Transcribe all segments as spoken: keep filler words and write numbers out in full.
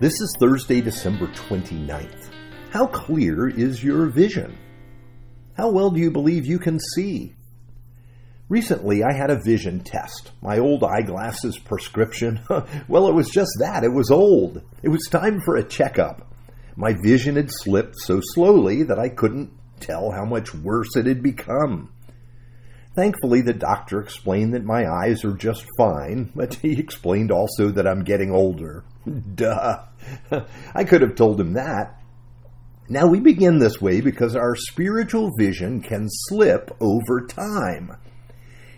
This is Thursday, December twenty-ninth. How clear is your vision? How well do you believe you can see? Recently, I had a vision test. My old eyeglasses prescription, well, it was just that. It was old. It was time for a checkup. My vision had slipped so slowly that I couldn't tell how much worse it had become. Thankfully, the doctor explained that my eyes are just fine, but he explained also that I'm getting older. Duh. I could have told him that. Now we begin this way because our spiritual vision can slip over time.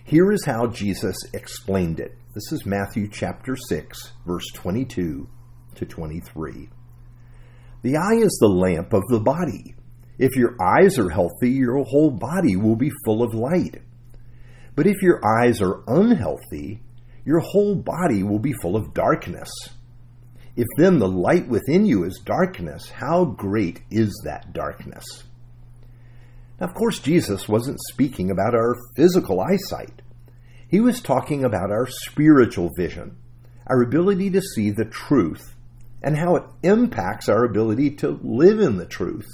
Here is how Jesus explained it. This is Matthew chapter six, verse twenty-two to twenty-three. The eye is the lamp of the body. If your eyes are healthy, your whole body will be full of light. But if your eyes are unhealthy, your whole body will be full of darkness. If then the light within you is darkness, how great is that darkness? Now, of course, Jesus wasn't speaking about our physical eyesight. He was talking about our spiritual vision, our ability to see the truth, and how it impacts our ability to live in the truth.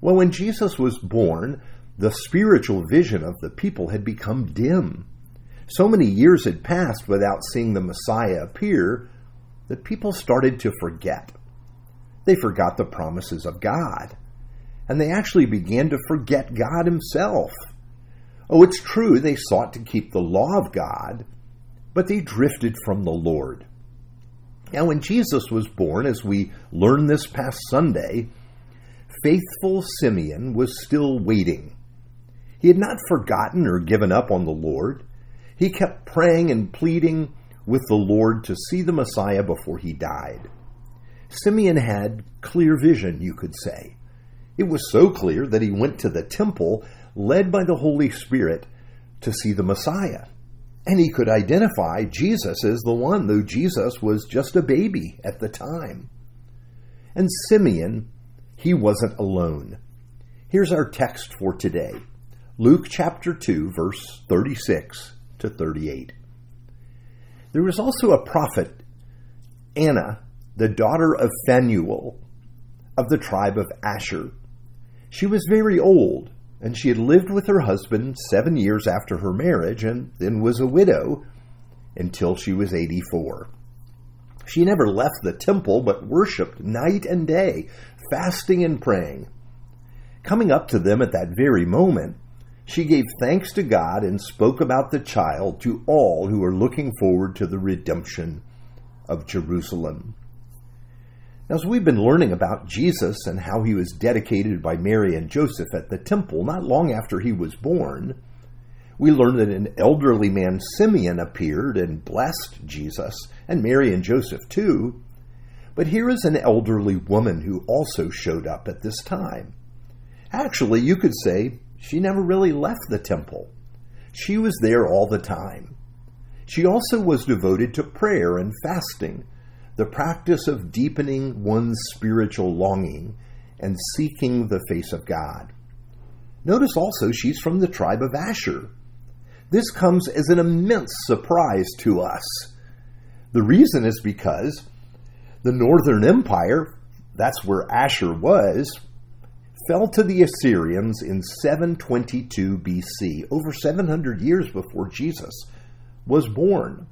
Well, when Jesus was born, the spiritual vision of the people had become dim. So many years had passed without seeing the Messiah appear that people started to forget. They forgot the promises of God, and they actually began to forget God himself. Oh, it's true they sought to keep the law of God, but they drifted from the Lord. Now, when Jesus was born, as we learned this past Sunday, faithful Simeon was still waiting. He had not forgotten or given up on the Lord. He kept praying and pleading with the Lord to see the Messiah before he died. Simeon had clear vision, you could say. It was so clear that he went to the temple, led by the Holy Spirit, to see the Messiah. And he could identify Jesus as the one, though Jesus was just a baby at the time. And Simeon, he wasn't alone. Here's our text for today. Luke chapter two, verse thirty-six to thirty-eight. There was also a prophet, Anna, the daughter of Phanuel, of the tribe of Asher. She was very old, and she had lived with her husband seven years after her marriage, and then was a widow until she was eighty-four. She never left the temple, but worshipped night and day, fasting and praying. Coming up to them at that very moment, she gave thanks to God and spoke about the child to all who were looking forward to the redemption of Jerusalem. Now, as we've been learning about Jesus and how he was dedicated by Mary and Joseph at the temple not long after he was born, we learned that an elderly man, Simeon, appeared and blessed Jesus, and Mary and Joseph too. But here is an elderly woman who also showed up at this time. Actually, you could say she never really left the temple. She was there all the time. She also was devoted to prayer and fasting, the practice of deepening one's spiritual longing and seeking the face of God. Notice also she's from the tribe of Asher. This comes as an immense surprise to us. The reason is because the northern empire, that's where Asher was, fell to the Assyrians in seven twenty-two B C, over seven hundred years before Jesus was born.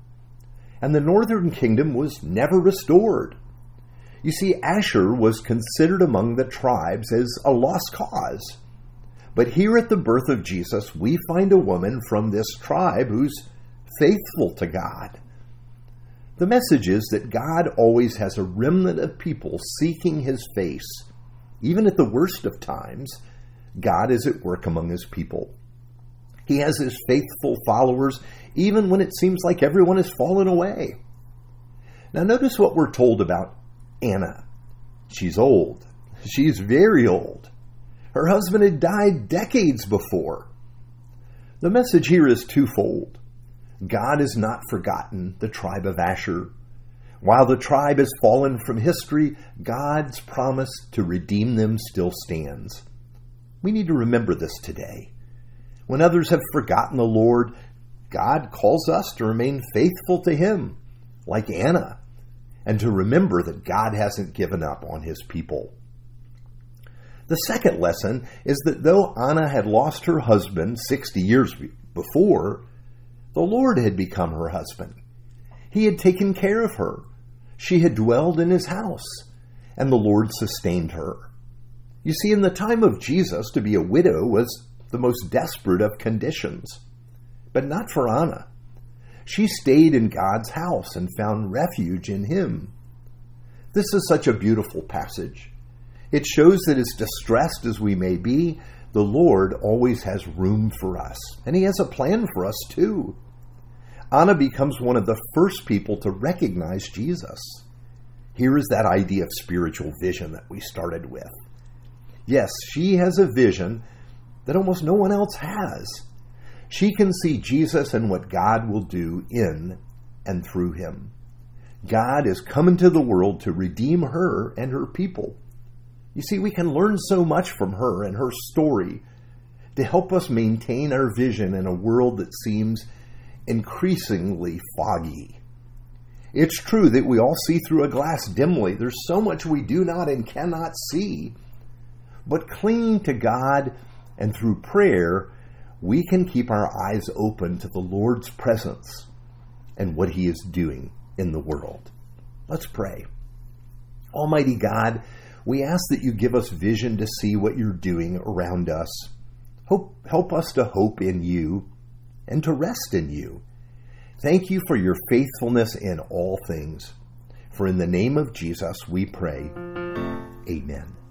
And the northern kingdom was never restored. You see, Asher was considered among the tribes as a lost cause. But here at the birth of Jesus, we find a woman from this tribe who's faithful to God. The message is that God always has a remnant of people seeking his face. Even at the worst of times, God is at work among his people. He has his faithful followers, even when it seems like everyone has fallen away. Now notice what we're told about Anna. She's old. She's very old. Her husband had died decades before. The message here is twofold. God has not forgotten the tribe of Asher. While the tribe has fallen from history, God's promise to redeem them still stands. We need to remember this today. When others have forgotten the Lord, God calls us to remain faithful to him, like Anna, and to remember that God hasn't given up on his people. The second lesson is that though Anna had lost her husband sixty years before, the Lord had become her husband. He had taken care of her. She had dwelled in his house, and the Lord sustained her. You see, in the time of Jesus, to be a widow was the most desperate of conditions, but not for Anna. She stayed in God's house and found refuge in him. This is such a beautiful passage. It shows that as distressed as we may be, the Lord always has room for us, and he has a plan for us too. Anna becomes one of the first people to recognize Jesus. Here is that idea of spiritual vision that we started with. Yes, she has a vision that almost no one else has. She can see Jesus and what God will do in and through him. God is coming to the world to redeem her and her people. You see, we can learn so much from her and her story to help us maintain our vision in a world that seems increasingly foggy. It's true that we all see through a glass dimly. There's so much we do not and cannot see. But clinging to God and through prayer, we can keep our eyes open to the Lord's presence and what he is doing in the world. Let's pray. Almighty God, we ask that you give us vision to see what you're doing around us. Help, help us to hope in you and to rest in you. Thank you for your faithfulness in all things. For in the name of Jesus we pray. Amen.